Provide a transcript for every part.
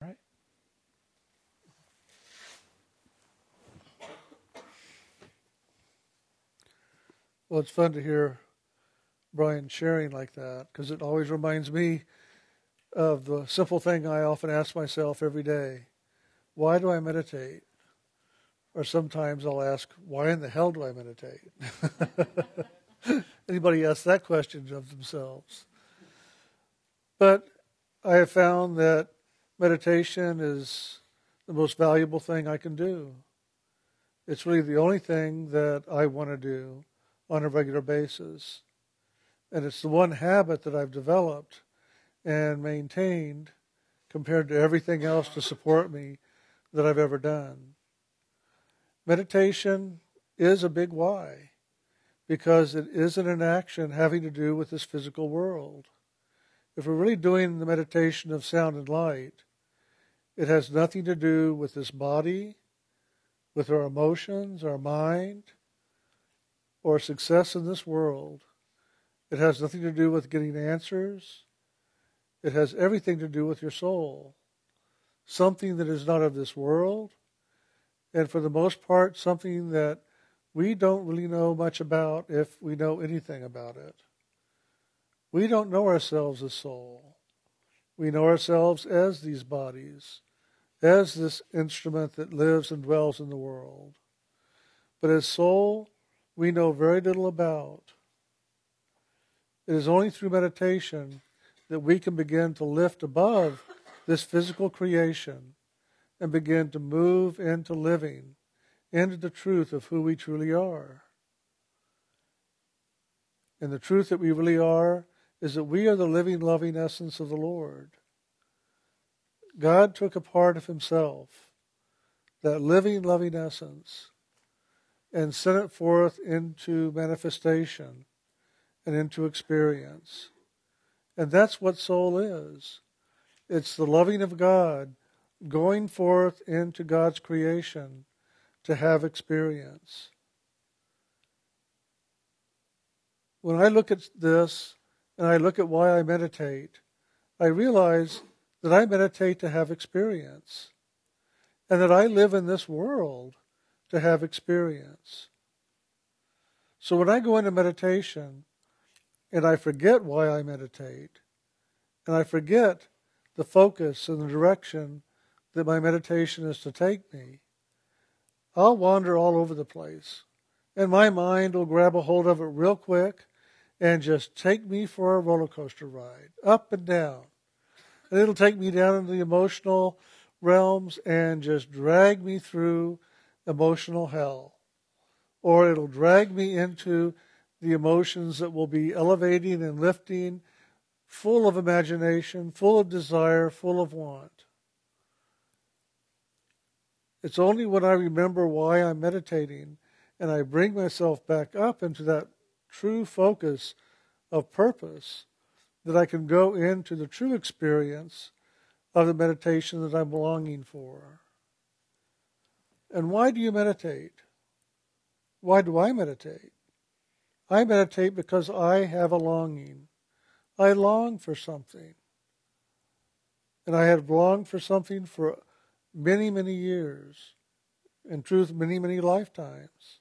Right? Well, it's fun to hear Brian sharing like that, because it always reminds me of the simple thing I often ask myself every day. Why do I meditate? Or sometimes I'll ask, why in the hell do I meditate? Anybody asks that question of themselves? But I have found that meditation is the most valuable thing I can do. It's really the only thing that I want to do on a regular basis. And it's the one habit that I've developed and maintained compared to everything else to support me that I've ever done. Meditation is a big why, because it isn't an action having to do with this physical world. If we're really doing the meditation of sound and light, it has nothing to do with this body, with our emotions, our mind, or success in this world. It has nothing to do with getting answers. It has everything to do with your soul, something that is not of this world, and for the most part, something that we don't really know much about, if we know anything about it. We don't know ourselves as soul. We know ourselves as these bodies, as this instrument that lives and dwells in the world. But as soul, we know very little about. It is only through meditation that we can begin to lift above this physical creation and begin to move into living, into the truth of who we truly are. And the truth that we really are is that we are the living, loving essence of the Lord. God took a part of himself, that living, loving essence, and sent it forth into manifestation and into experience. And that's what soul is. It's the loving of God going forth into God's creation to have experience. When I look at this and I look at why I meditate, I realize that I meditate to have experience, and that I live in this world to have experience. So when I go into meditation and I forget why I meditate, and I forget the focus and the direction that my meditation is to take me, I'll wander all over the place. And my mind will grab a hold of it real quick and just take me for a roller coaster ride, up and down. And it'll take me down into the emotional realms and just drag me through emotional hell. Or it'll drag me into the emotions that will be elevating and lifting, full of imagination, full of desire, full of want. It's only when I remember why I'm meditating and I bring myself back up into that true focus of purpose that I can go into the true experience of the meditation that I'm longing for. And why do you meditate? Why do I meditate? I meditate because I have a longing. I long for something. And I have longed for something for many, many years. In truth, many, many lifetimes.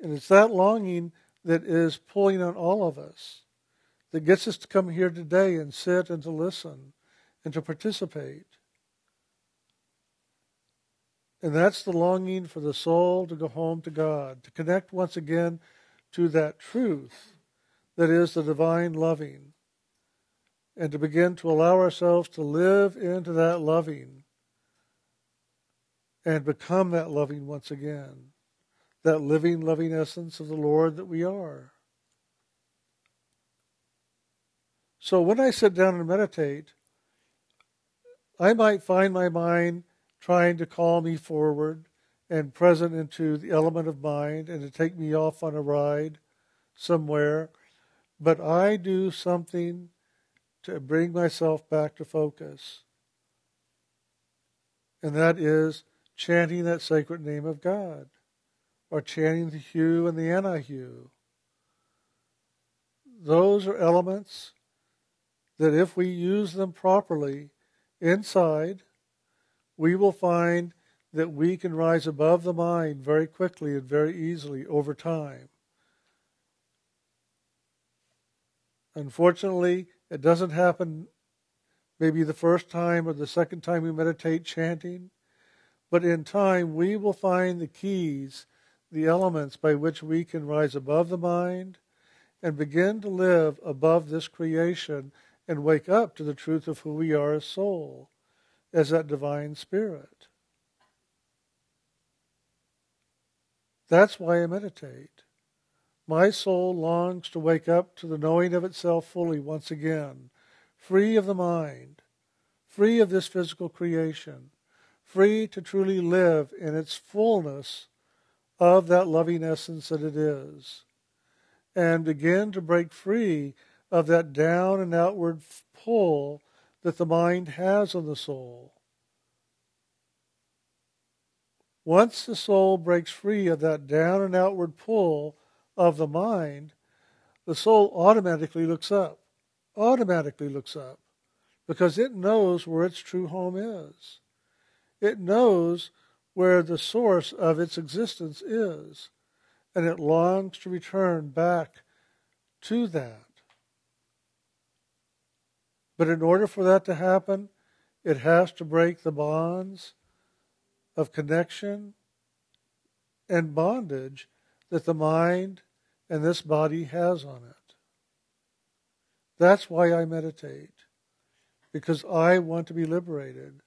And it's that longing that is pulling on all of us, that gets us to come here today and sit and to listen and to participate. And that's the longing for the soul to go home to God, to connect once again to that truth that is the divine loving, and to begin to allow ourselves to live into that loving and become that loving once again, that living, loving essence of the Lord that we are. So when I sit down and meditate, I might find my mind trying to call me forward and present into the element of mind and to take me off on a ride somewhere, but I do something to bring myself back to focus, and that is chanting that sacred name of God, or chanting the hue and the anti-hue. Those are elements that, if we use them properly inside, we will find that we can rise above the mind very quickly and very easily over time. Unfortunately, it doesn't happen maybe the first time or the second time we meditate chanting, but in time we will find the keys, the elements by which we can rise above the mind and begin to live above this creation and wake up to the truth of who we are as soul, as that divine spirit. That's why I meditate. My soul longs to wake up to the knowing of itself fully once again, free of the mind, free of this physical creation, free to truly live in its fullness of that loving essence that it is, and begin to break free of that down and outward pull that the mind has on the soul. Once the soul breaks free of that down and outward pull of the mind, the soul automatically looks up, because it knows where its true home is. It knows where the source of its existence is, and it longs to return back to that. But in order for that to happen, it has to break the bonds of connection and bondage that the mind and this body has on it. That's why I meditate, because I want to be liberated.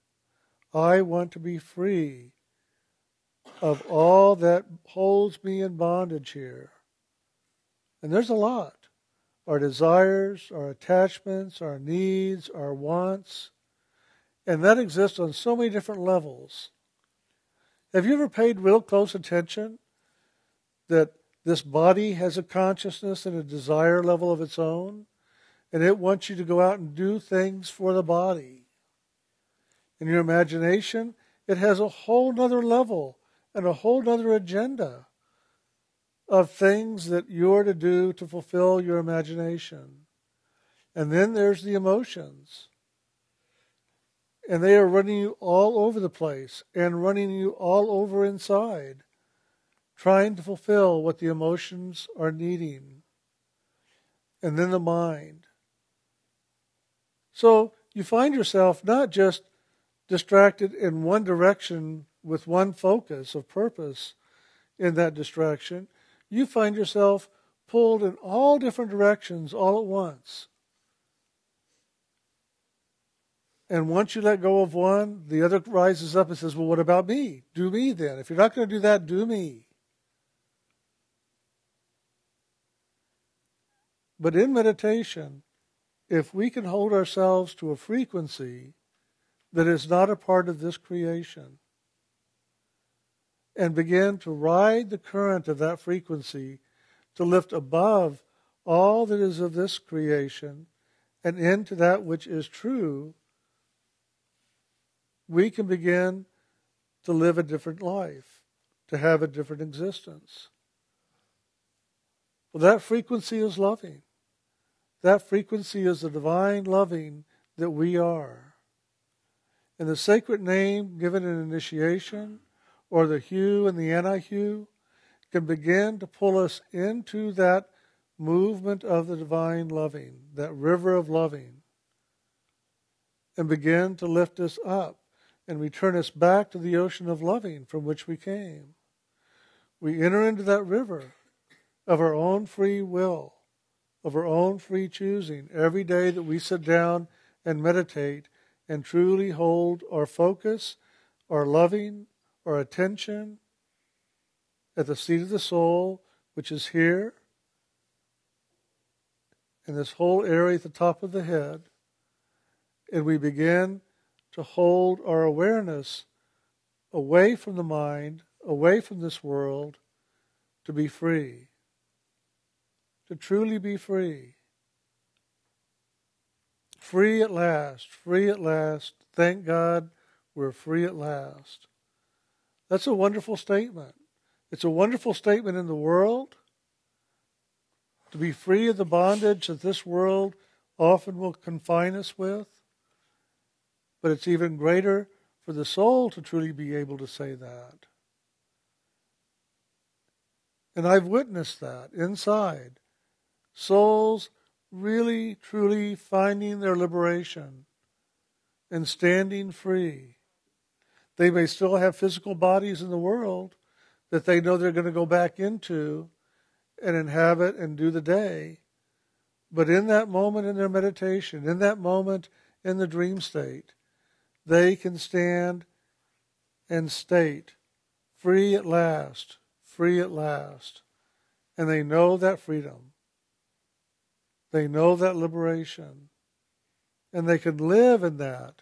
I want to be free of all that holds me in bondage here. And there's a lot. Our desires, our attachments, our needs, our wants. And that exists on so many different levels. Have you ever paid real close attention that this body has a consciousness and a desire level of its own, and it wants you to go out and do things for the body? In your imagination, it has a whole nother level and a whole nother agenda of things that you're to do to fulfill your imagination. And then there's the emotions. And they are running you all over the place and running you all over inside, trying to fulfill what the emotions are needing. And then the mind. So you find yourself not just distracted in one direction with one focus of purpose in that distraction, you find yourself pulled in all different directions all at once. And once you let go of one, the other rises up and says, well, what about me? Do me then. If you're not going to do that, do me. But in meditation, if we can hold ourselves to a frequency that is not a part of this creation, and begin to ride the current of that frequency to lift above all that is of this creation and into that which is true, we can begin to live a different life, to have a different existence. Well, that frequency is loving. That frequency is the divine loving that we are. And the sacred name given in initiation, or the hue and the anti-hue, can begin to pull us into that movement of the divine loving, that river of loving, and begin to lift us up and return us back to the ocean of loving from which we came. We enter into that river of our own free will, of our own free choosing, every day that we sit down and meditate and truly hold our focus, our loving, our attention at the seat of the soul, which is here, in this whole area at the top of the head, and we begin to hold our awareness away from the mind, away from this world, to be free, to truly be free. Free at last, thank God we're free at last. That's a wonderful statement. It's a wonderful statement in the world to be free of the bondage that this world often will confine us with. But it's even greater for the soul to truly be able to say that. And I've witnessed that inside. Souls really, truly finding their liberation and standing free. They may still have physical bodies in the world that they know they're going to go back into and inhabit and do the day. But in that moment in their meditation, in that moment in the dream state, they can stand and state, free at last, free at last. And they know that freedom. They know that liberation. And they can live in that,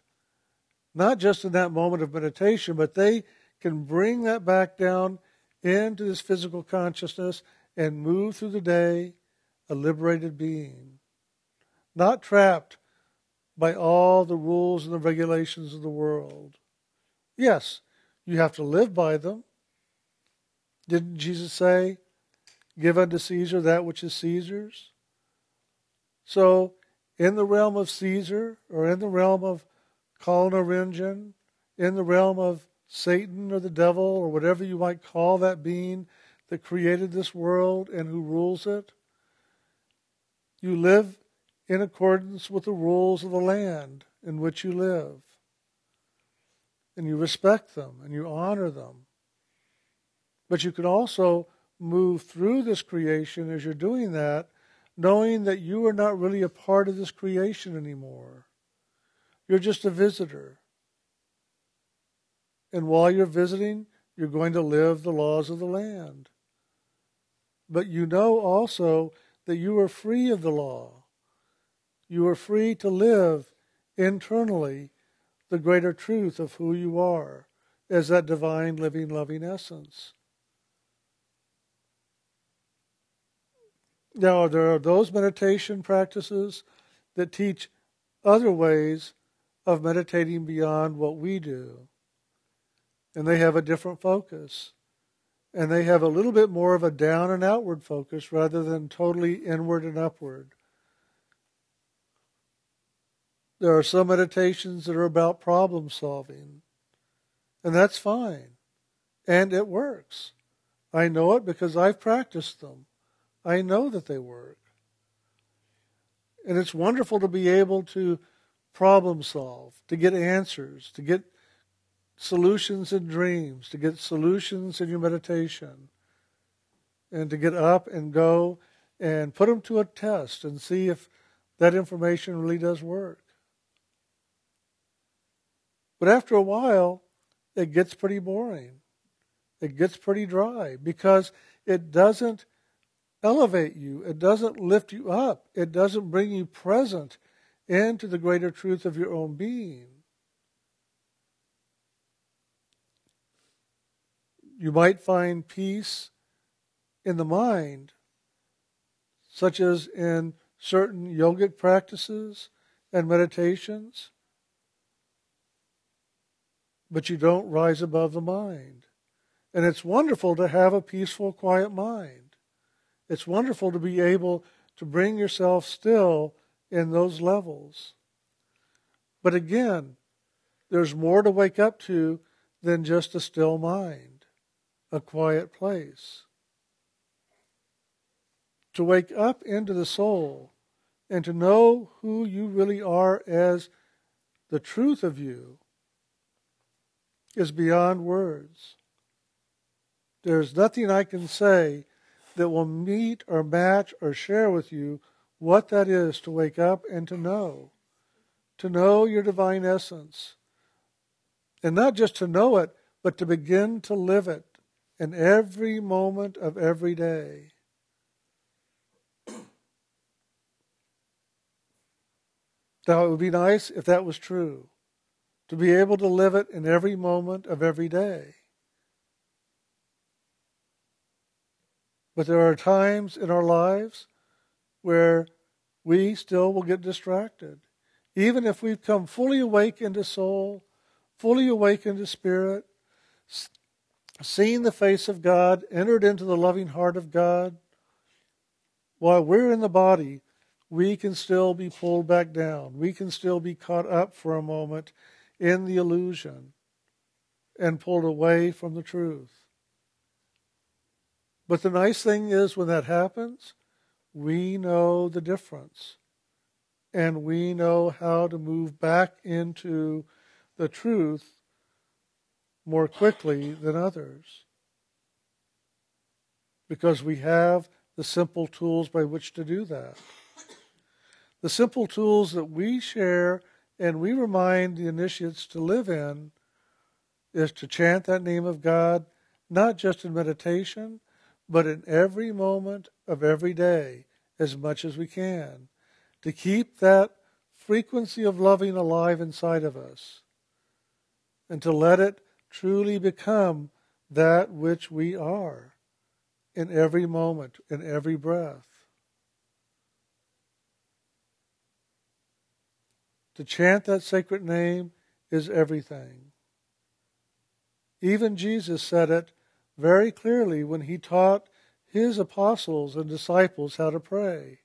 not just in that moment of meditation, but they can bring that back down into this physical consciousness and move through the day a liberated being, not trapped by all the rules and the regulations of the world. Yes, you have to live by them. Didn't Jesus say, "Give unto Caesar that which is Caesar's"? So, in the realm of Caesar, or in the realm of Kalnarinjan, in the realm of Satan or the devil, or whatever you might call that being that created this world and who rules it, you live in accordance with the rules of the land in which you live. And you respect them, and you honor them. But you can also move through this creation as you're doing that, knowing that you are not really a part of this creation anymore. You're just a visitor. And while you're visiting, you're going to live the laws of the land. But you know also that you are free of the law. You are free to live internally the greater truth of who you are as that divine, living, loving essence. Now, there are those meditation practices that teach other ways of meditating beyond what we do. And they have a different focus. And they have a little bit more of a down and outward focus rather than totally inward and upward. There are some meditations that are about problem solving. And that's fine. And it works. I know it because I've practiced them. I know that they work. And it's wonderful to be able to problem solve, to get answers, to get solutions in dreams, to get solutions in your meditation, and to get up and go and put them to a test and see if that information really does work. But after a while, it gets pretty boring. It gets pretty dry because it doesn't elevate you. It doesn't lift you up. It doesn't bring you present into the greater truth of your own being. You might find peace in the mind, such as in certain yogic practices and meditations, but you don't rise above the mind. And it's wonderful to have a peaceful, quiet mind. It's wonderful to be able to bring yourself still in those levels. But again, there's more to wake up to than just a still mind, a quiet place. To wake up into the soul and to know who you really are as the truth of you is beyond words. There's nothing I can say that will meet or match or share with you what that is to wake up and to know your divine essence. And not just to know it, but to begin to live it in every moment of every day. Now, it would be nice if that was true, to be able to live it in every moment of every day. But there are times in our lives where we still will get distracted. Even if we've come fully awake into soul, fully awake into spirit, seen the face of God, entered into the loving heart of God, while we're in the body, we can still be pulled back down. We can still be caught up for a moment in the illusion and pulled away from the truth. But the nice thing is, when that happens, we know the difference, and we know how to move back into the truth more quickly than others, because we have the simple tools by which to do that. The simple tools that we share and we remind the initiates to live in is to chant that name of God, not just in meditation, but in every moment of every day, as much as we can, to keep that frequency of loving alive inside of us, and to let it truly become that which we are in every moment, in every breath. To chant that sacred name is everything. Even Jesus said it very clearly when he taught his apostles and disciples how to pray.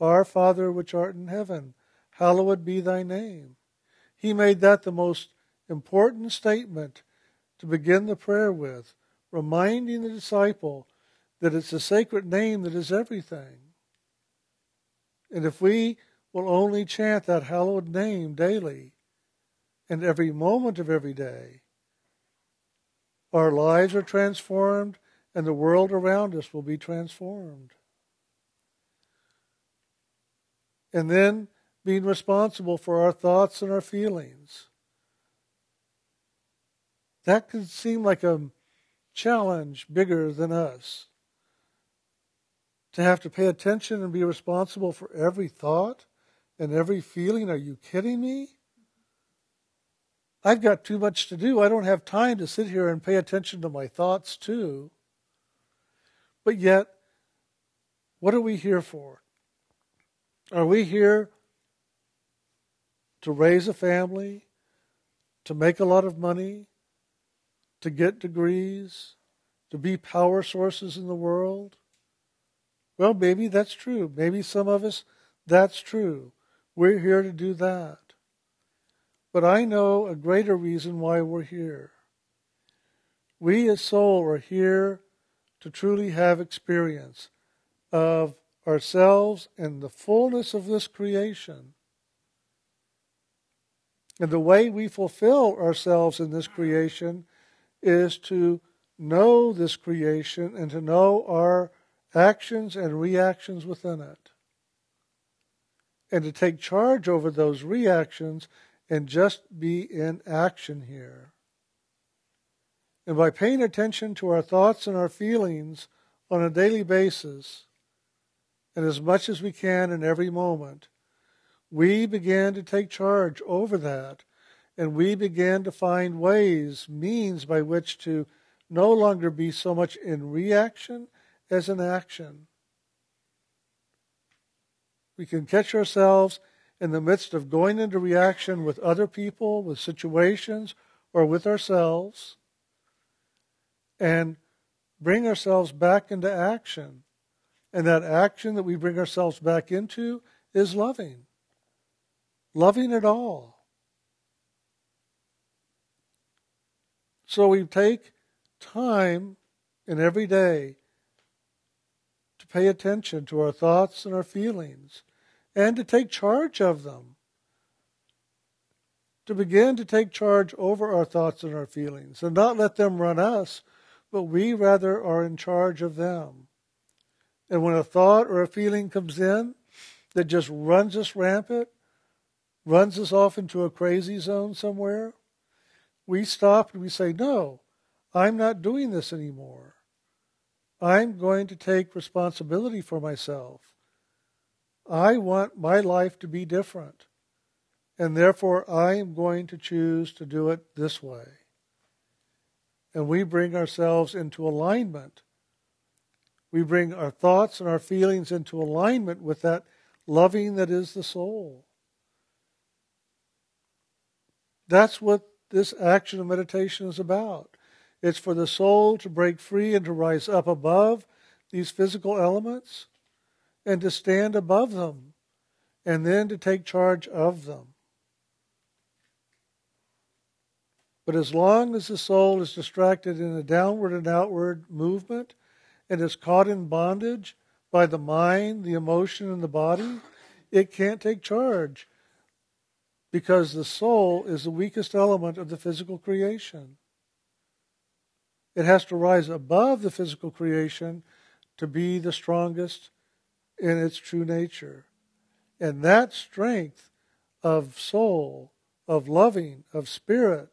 Our Father which art in heaven, hallowed be thy name. He made that the most important statement to begin the prayer with, reminding the disciple that it's the sacred name that is everything. And if we will only chant that hallowed name daily and every moment of every day, our lives are transformed and the world around us will be transformed. And then being responsible for our thoughts and our feelings. That could seem like a challenge bigger than us, to have to pay attention and be responsible for every thought and every feeling. Are you kidding me? I've got too much to do. I don't have time to sit here and pay attention to my thoughts too. But yet, what are we here for? Are we here to raise a family, to make a lot of money, to get degrees, to be power sources in the world? Well, maybe that's true. Maybe some of us, that's true. We're here to do that. But I know a greater reason why we're here. We as soul are here to truly have experience of ourselves and the fullness of this creation. And the way we fulfill ourselves in this creation is to know this creation and to know our actions and reactions within it, and to take charge over those reactions and just be in action here. And by paying attention to our thoughts and our feelings on a daily basis, and as much as we can in every moment, we began to take charge over that, and we began to find ways, means by which to no longer be so much in reaction as in action. We can catch ourselves in the midst of going into reaction with other people, with situations, or with ourselves, and bring ourselves back into action. And that action that we bring ourselves back into is loving. Loving it all. So we take time in every day to pay attention to our thoughts and our feelings, and to take charge of them, to begin to take charge over our thoughts and our feelings, and not let them run us, but we rather are in charge of them. And when a thought or a feeling comes in that just runs us rampant, runs us off into a crazy zone somewhere, we stop and we say, no, I'm not doing this anymore. I'm going to take responsibility for myself. I want my life to be different, and therefore I am going to choose to do it this way. And we bring ourselves into alignment. We bring our thoughts and our feelings into alignment with that loving that is the soul. That's what this action of meditation is about. It's for the soul to break free and to rise up above these physical elements, and to stand above them, and then to take charge of them. But as long as the soul is distracted in a downward and outward movement and is caught in bondage by the mind, the emotion, and the body, it can't take charge because the soul is the weakest element of the physical creation. It has to rise above the physical creation to be the strongest in its true nature. And that strength of soul, of loving, of spirit,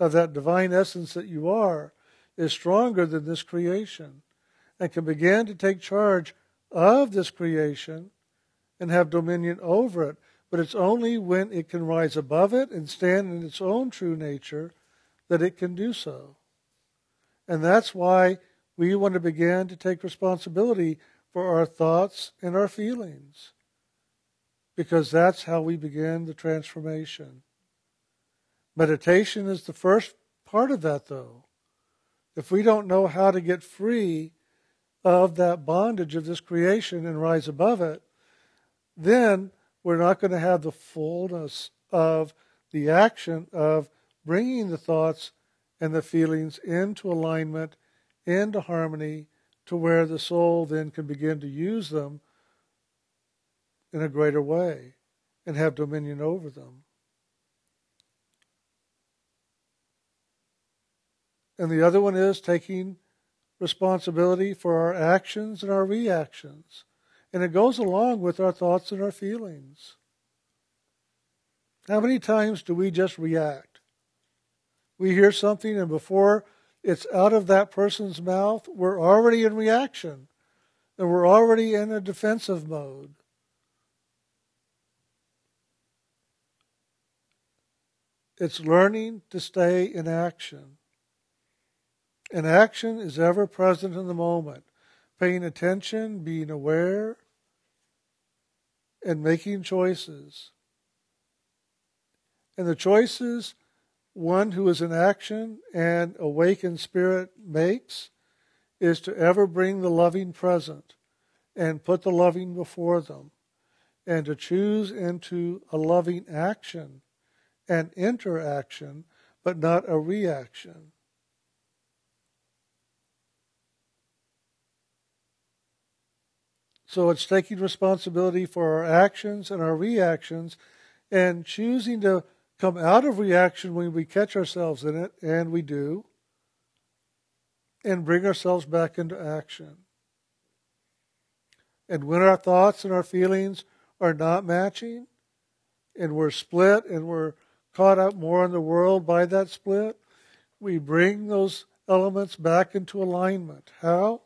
of that divine essence that you are, is stronger than this creation and can begin to take charge of this creation and have dominion over it. But it's only when it can rise above it and stand in its own true nature that it can do so. And that's why we want to begin to take responsibility for our thoughts and our feelings, because that's how we begin the transformation. Meditation is the first part of that, though. If we don't know how to get free of that bondage of this creation and rise above it, then we're not going to have the fullness of the action of bringing the thoughts and the feelings into alignment, into harmony, to where the soul then can begin to use them in a greater way and have dominion over them. And the other one is taking responsibility for our actions and our reactions. And it goes along with our thoughts and our feelings. How many times do we just react? We hear something, and before it's out of that person's mouth, we're already in reaction. And we're already in a defensive mode. It's learning to stay in action. And action is ever present in the moment, paying attention, being aware, and making choices. And the choices one who is in action and awake in spirit makes is to ever bring the loving present and put the loving before them, and to choose into a loving action, an interaction, but not a reaction. So it's taking responsibility for our actions and our reactions and choosing to come out of reaction when we catch ourselves in it, and we do, and bring ourselves back into action. And when our thoughts and our feelings are not matching, and we're split and we're caught up more in the world by that split, we bring those elements back into alignment. How?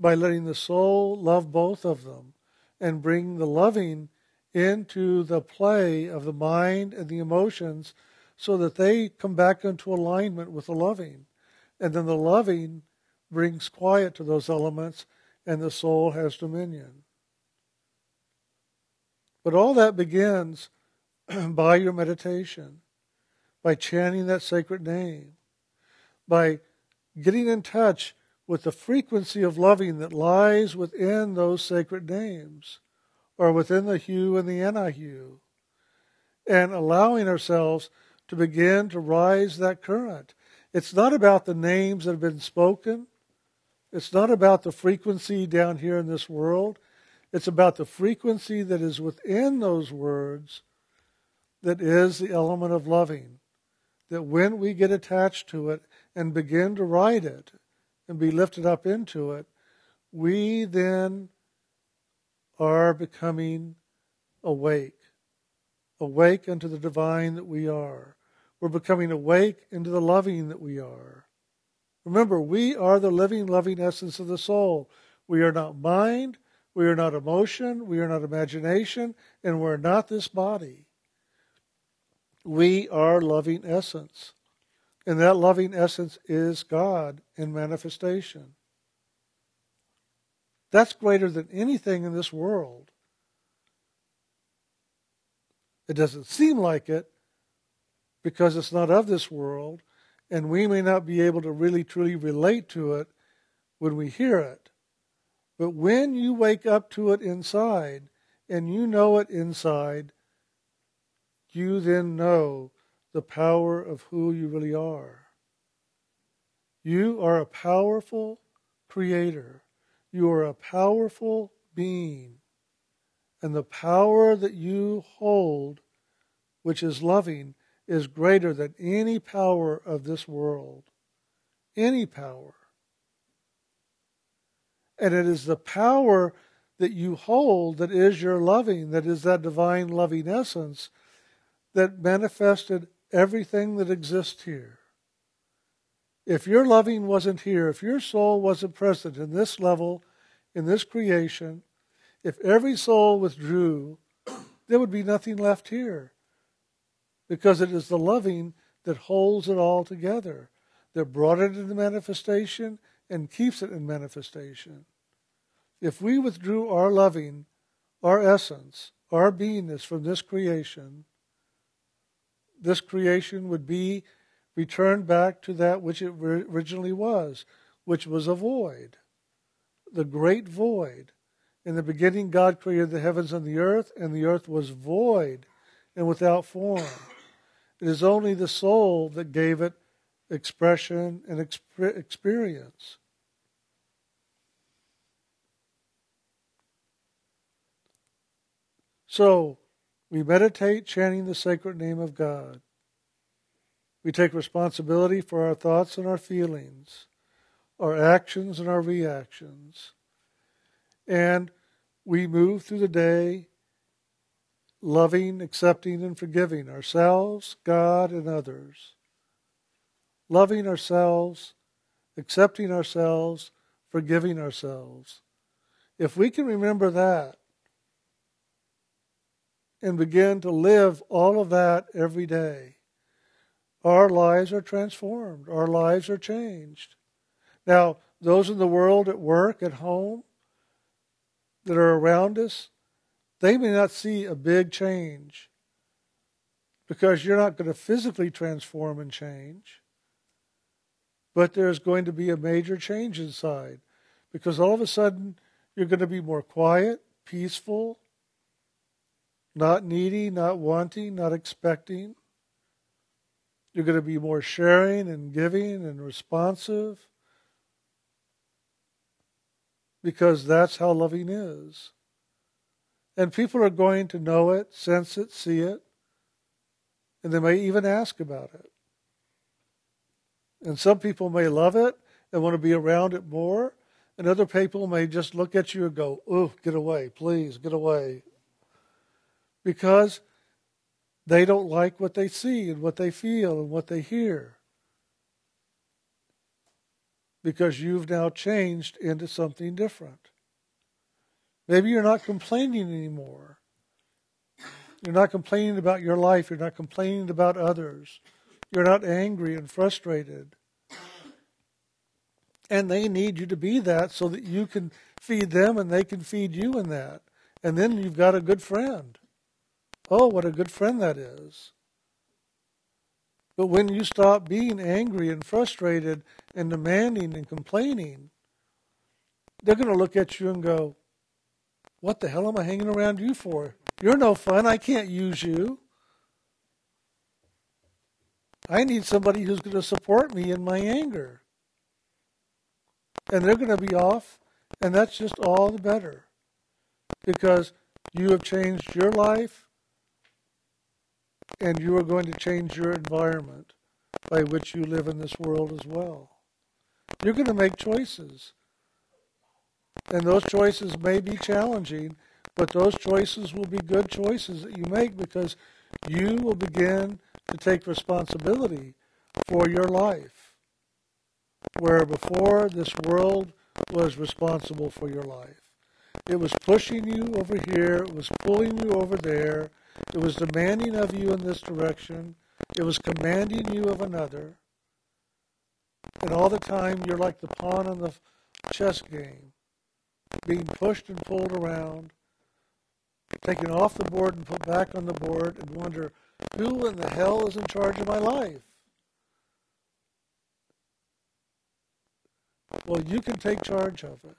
By letting the soul love both of them and bring the loving into the play of the mind and the emotions so that they come back into alignment with the loving. And then the loving brings quiet to those elements and the soul has dominion. But all that begins by your meditation, by chanting that sacred name, by getting in touch with the frequency of loving that lies within those sacred names, or within the hue and the anti-hue, and allowing ourselves to begin to rise that current. It's not about the names that have been spoken. It's not about the frequency down here in this world. It's about the frequency that is within those words that is the element of loving, that when we get attached to it and begin to ride it, and be lifted up into it, we then are becoming awake. Awake unto the divine that we are. We're becoming awake into the loving that we are. Remember, we are the living, loving essence of the soul. We are not mind, we are not emotion, we are not imagination, and we're not this body. We are loving essence. And that loving essence is God in manifestation. That's greater than anything in this world. It doesn't seem like it because it's not of this world, and we may not be able to really truly relate to it when we hear it. But when you wake up to it inside, and you know it inside, you then know the power of who you really are. You are a powerful creator. You are a powerful being. And the power that you hold, which is loving, is greater than any power of this world. Any power. And it is the power that you hold that is your loving, that is that divine loving essence that manifested everything that exists here. If your loving wasn't here, if your soul wasn't present in this level, in this creation, if every soul withdrew, there would be nothing left here. Because it is the loving that holds it all together, that brought it into manifestation and keeps it in manifestation. If we withdrew our loving, our essence, our beingness from this creation would be returned back to that which it originally was, which was a void, the great void. In the beginning, God created the heavens and the earth was void and without form. It is only the soul that gave it expression and experience. So, we meditate chanting the sacred name of God. We take responsibility for our thoughts and our feelings, our actions and our reactions. And we move through the day loving, accepting, and forgiving ourselves, God, and others. Loving ourselves, accepting ourselves, forgiving ourselves. If we can remember that and begin to live all of that every day, our lives are transformed. Our lives are changed. Now, those in the world, at work, at home, that are around us, they may not see a big change because you're not going to physically transform and change, but there's going to be a major change inside because all of a sudden you're going to be more quiet, peaceful, not needy, not wanting, not expecting. You're going to be more sharing and giving and responsive because that's how loving is. And people are going to know it, sense it, see it, and they may even ask about it. And some people may love it and want to be around it more, and other people may just look at you and go, "Oh, get away, please, get away," because they don't like what they see and what they feel and what they hear. Because you've now changed into something different. Maybe you're not complaining anymore. You're not complaining about your life. You're not complaining about others. You're not angry and frustrated. And they need you to be that so that you can feed them and they can feed you in that. And then you've got a good friend. Oh, what a good friend that is. But when you stop being angry and frustrated and demanding and complaining, they're going to look at you and go, "What the hell am I hanging around you for? You're no fun. I can't use you. I need somebody who's going to support me in my anger." And they're going to be off, and that's just all the better. Because you have changed your life, and you are going to change your environment by which you live in this world as well. You're going to make choices. And those choices may be challenging, but those choices will be good choices that you make because you will begin to take responsibility for your life, where before this world was responsible for your life. It was pushing you over here. It was pulling you over there. It was demanding of you in this direction. It was commanding you of another. And all the time, you're like the pawn on the chess game, being pushed and pulled around, taken off the board and put back on the board, and wonder, who in the hell is in charge of my life? Well, you can take charge of it.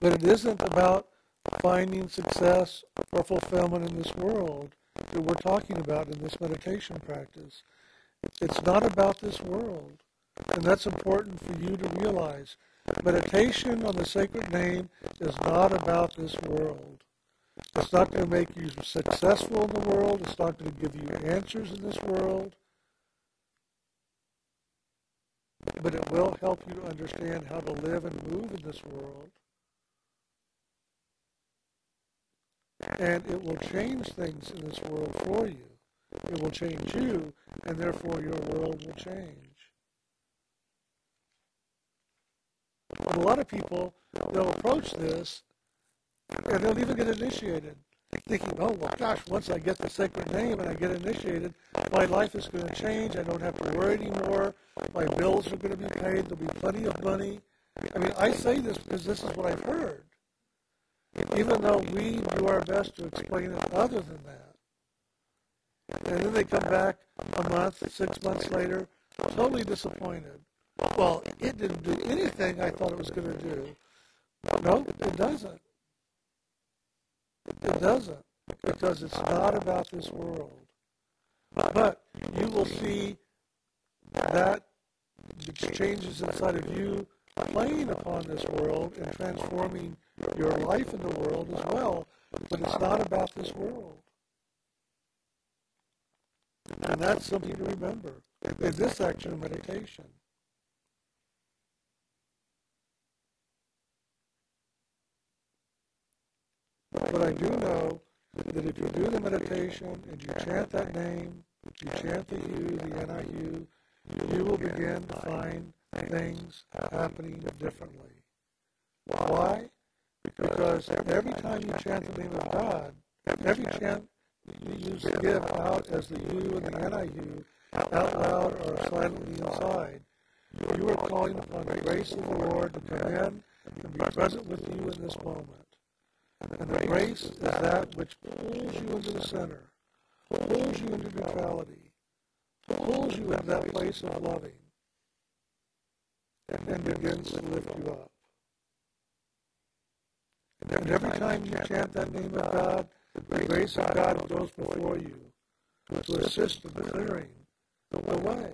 But it isn't about finding success or fulfillment in this world that we're talking about in this meditation practice. It's not about this world, and that's important for you to realize. Meditation on the sacred name is not about this world. It's not going to make you successful in the world. It's not going to give you answers in this world. But it will help you understand how to live and move in this world. And it will change things in this world for you. It will change you, and therefore your world will change. But a lot of people, they'll approach this, and they'll even get initiated, thinking, oh, well, gosh, once I get the sacred name and I get initiated, my life is going to change. I don't have to worry anymore. My bills are going to be paid. There'll be plenty of money. I mean, I say this because this is what I've heard, even though we do our best to explain it other than that. And then they come back a month, 6 months later, totally disappointed. Well, it didn't do anything I thought it was going to do. No, it doesn't. It doesn't, because it's not about this world. But you will see that the changes inside of you playing upon this world and transforming your life in the world as well, but it's not about this world. And that's something to remember in this section of meditation. But I do know that if you do the meditation and you chant that name, you chant the you, the NIU, you will begin to find things happening differently. Why? Because every time you chant the name of God, every chant you give out as the you and the NIU, out loud or silently inside, you are calling upon the grace of the Lord to come in and be present with you in this moment. And the grace is that which pulls you into the center, pulls you into neutrality, pulls you into that place of loving, and begins to lift you up. And every time you chant that name of God, the grace of God goes before you to assist in clearing the way.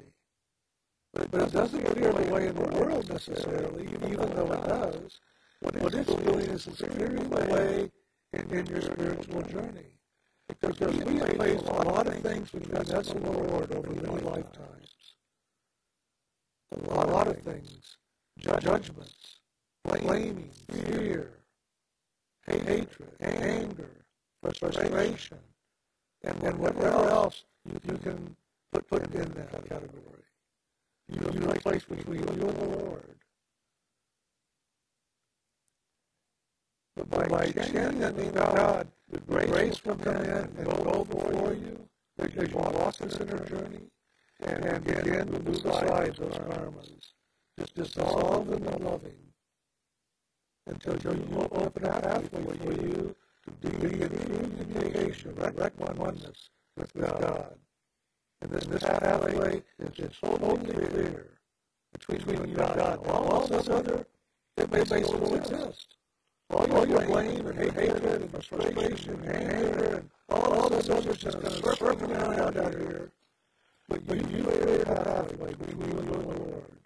But it doesn't clear the way in the world necessarily, even though it does. What it's doing is it's clearing the way in your spiritual journey. Because we have faced a lot of things between us and the Lord over many lifetimes. A lot of things. Judgments, blaming, fear, hatred, anger, frustration, and whatever else you can put in that category. You have placed between you and the Lord. But by chanting the name of God, the grace will come in and go before you as you walk this inner journey and begin to move aside those karmas. Just dissolve them in loving until you open a pathway for you to be in true communication, direct oneness with God. And this pathway is just totally clear between you and God. All this other, it may still exist. All your blame and hatred and frustration and anger and all those others just kind of circling around out here. But you created a pathway between you and the Lord.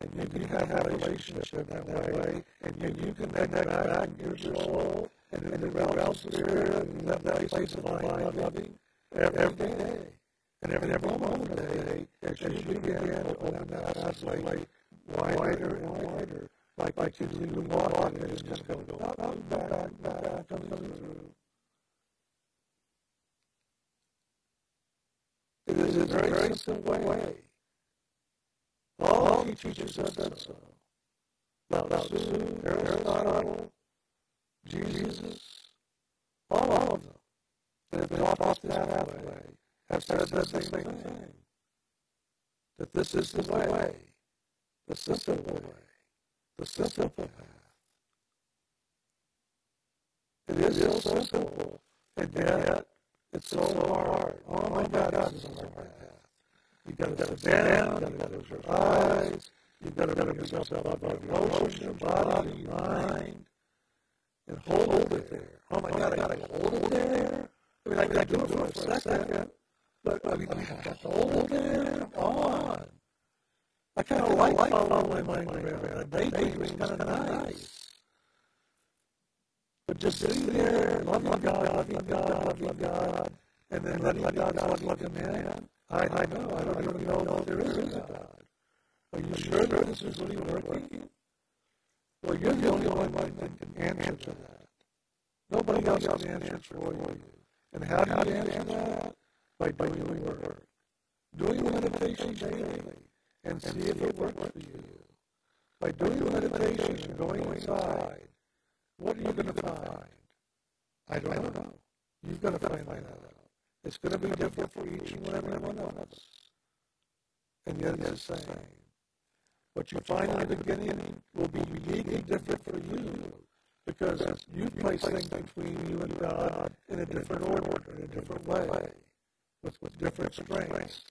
And you have that relationship in that way. And you can connect back your soul and the realm spirit and that place of loving every day. And every moment of the day as you begin to open that pathway wider and wider. Like by continuing on, and it's just going to go back, coming through. It is a very simple way. All the teachers have done so. Lao Tzu, Aristotle, Jesus, all of them that have been off that way have said the same thing. That this is the way, the simple way. The simple path. It is so simple, and yet it's so hard. Oh my God, this is our path. You've got to sit down, you've got to close your eyes, you've got to bring yourself up on your emotion, body, mind. and hold it there. Oh my God, I got to hold it there. I mean, I got to do it for a second, but I mean, I got to hold it there. Come on. I kind of like following my mind around. Daydream is kind of nice. But just sitting there, loving God, loving God, loving God, and then letting God look at man. I know, I don't even know if there is a God. Are you sure that this is really working? Well, you're the only one that can answer that. Nobody else has an answer for you. And how do you answer that? By doing work. Doing meditation daily and see if it works for you. By doing meditation and going inside, what are you going to find? I don't know. You've got to find that out. It's going to be different for each and everyone else. And yet it's the same. What you find in the beginning will be uniquely different for you because you place things between you and God in a different order, in a different way, with different strengths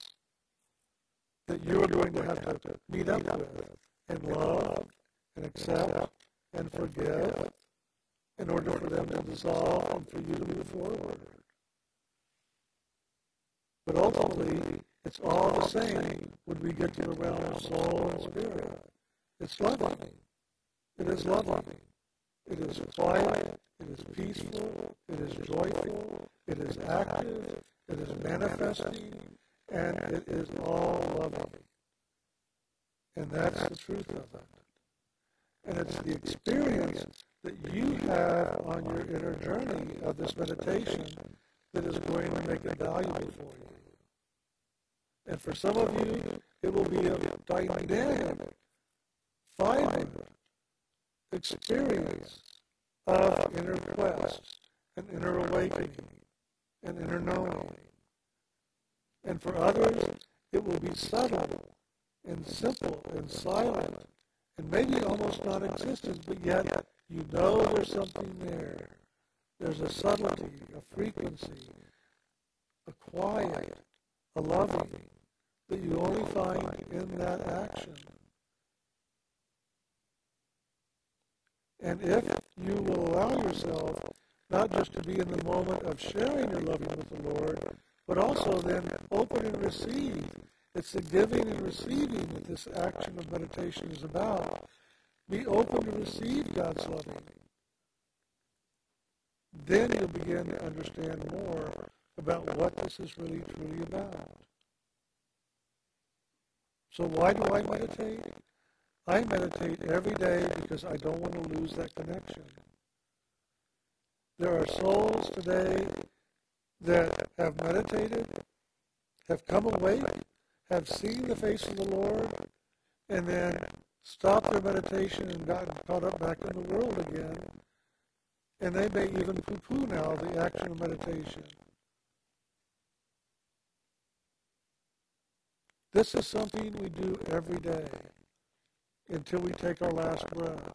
that you are going to have to meet up with and love and accept and forgive in order for them to dissolve and for you to move forward. But ultimately, it's all the same when we get to the realm of soul and spirit. It's love-loving. It is love-loving. It is quiet. It is peaceful. It is joyful. It is active. It is manifesting. And it is all love-loving. And that's the truth of it. And it's the experience that you have on your inner journey of this meditation that is going to make it valuable for you. And for some of you, it will be a dynamic, vibrant experience of inner quest, an inner awakening, an inner knowing. And for others, it will be subtle and simple and silent and maybe almost non-existent, but yet you know there's something there. There's a subtlety, a frequency, a quiet, a loving, that you only find in that action. And if you will allow yourself not just to be in the moment of sharing your loving with the Lord, but also then open and receive. It's the giving and receiving that this action of meditation is about. Be open to receive God's loving. Then you'll begin to understand more about what this is really, truly about. So why do I meditate? I meditate every day because I don't want to lose that connection. There are souls today that have meditated, have come awake, have seen the face of the Lord, and then stopped their meditation and gotten caught up back in the world again. And they may even poo-poo now the action of meditation. This is something we do every day until we take our last breath.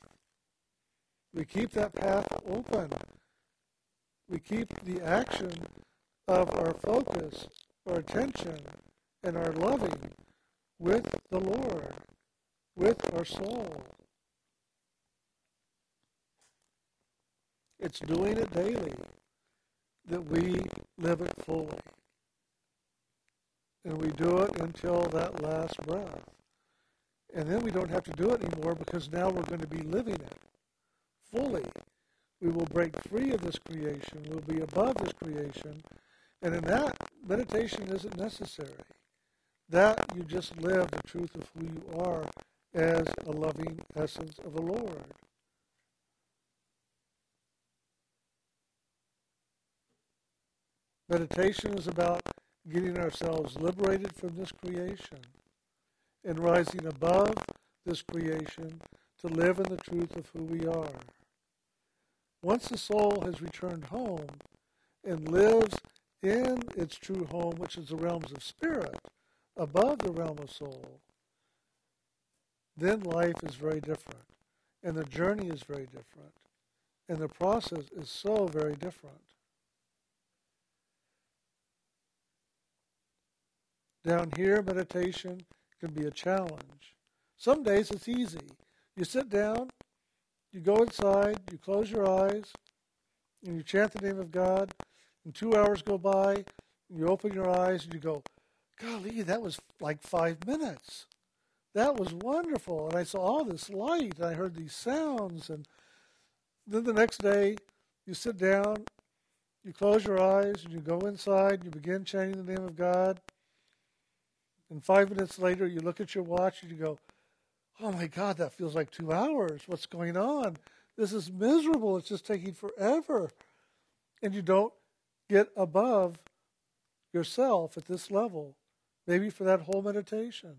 We keep that path open. We keep the action of our focus, our attention, and our loving with the Lord, with our soul. It's doing it daily that we live it fully. And we do it until that last breath. And then we don't have to do it anymore because now we're going to be living it fully. We will break free of this creation. We'll be above this creation. And in that, meditation isn't necessary. That you just live the truth of who you are as a loving essence of the Lord. Meditation is about getting ourselves liberated from this creation and rising above this creation to live in the truth of who we are. Once the soul has returned home and lives in its true home, which is the realms of spirit, above the realm of soul, then life is very different, and the journey is very different, and the process is so very different. Down here, meditation can be a challenge. Some days it's easy. You sit down You go inside, you close your eyes, and you chant the name of God, and 2 hours go by, and you open your eyes, and you go, golly, that was like 5 minutes. That was wonderful, and I saw all this light, and I heard these sounds, and then the next day, you sit down, you close your eyes, and you go inside, and you begin chanting the name of God, and 5 minutes later, you look at your watch, and you go, oh my God, that feels like 2 hours. What's going on? This is miserable. It's just taking forever. And you don't get above yourself at this level, maybe for that whole meditation.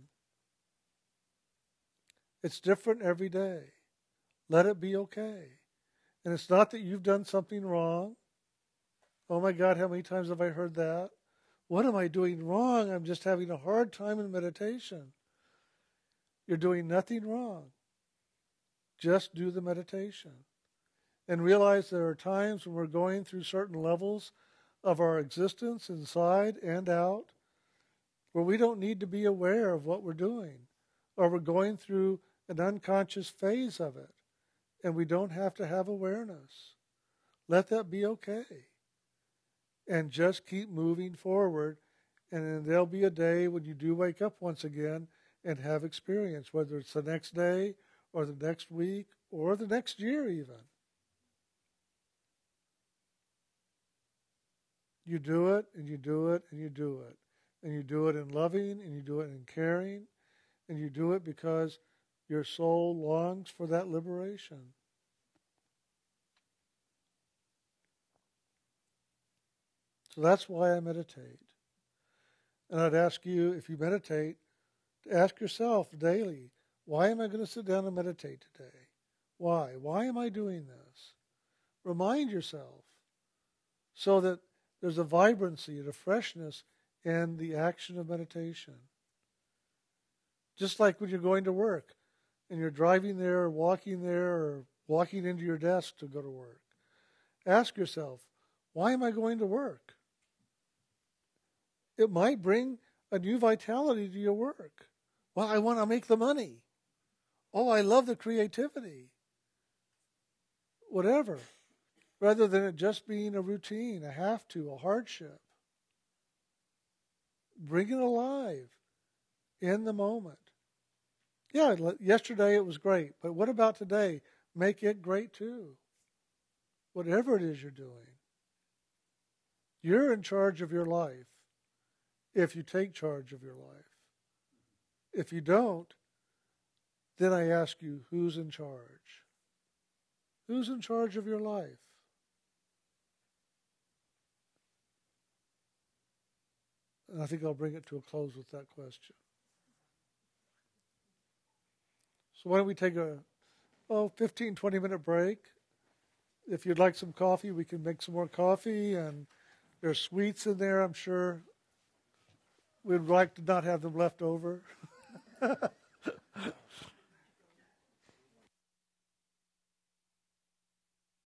It's different every day. Let it be okay. And it's not that you've done something wrong. Oh my God, how many times have I heard that? What am I doing wrong? I'm just having a hard time in meditation. You're doing nothing wrong. Just do the meditation. And realize there are times when we're going through certain levels of our existence inside and out where we don't need to be aware of what we're doing, or we're going through an unconscious phase of it, and we don't have to have awareness. Let that be okay. And just keep moving forward, and then there'll be a day when you do wake up once again and have experience, whether it's the next day or the next week or the next year even. You do it, and you do it, and you do it. And you do it in loving, and you do it in caring, and you do it because your soul longs for that liberation. So that's why I meditate. And I'd ask you, if you meditate, ask yourself daily, why am I going to sit down and meditate today? Why? Why am I doing this? Remind yourself so that there's a vibrancy and a freshness in the action of meditation. Just like when you're going to work and you're driving there or walking into your desk to go to work. Ask yourself, why am I going to work? It might bring a new vitality to your work. Well, I want to make the money. Oh, I love the creativity. Whatever. Rather than it just being a routine, a have to, a hardship. Bring it alive in the moment. Yeah, yesterday it was great, but what about today? Make it great too. Whatever it is you're doing. You're in charge of your life if you take charge of your life. If you don't, then I ask you, who's in charge? Who's in charge of your life? And I think I'll bring it to a close with that question. So why don't we take a 15, 20-minute break. If you'd like some coffee, we can make some more coffee, and there's sweets in there, I'm sure. We'd like to not have them left over.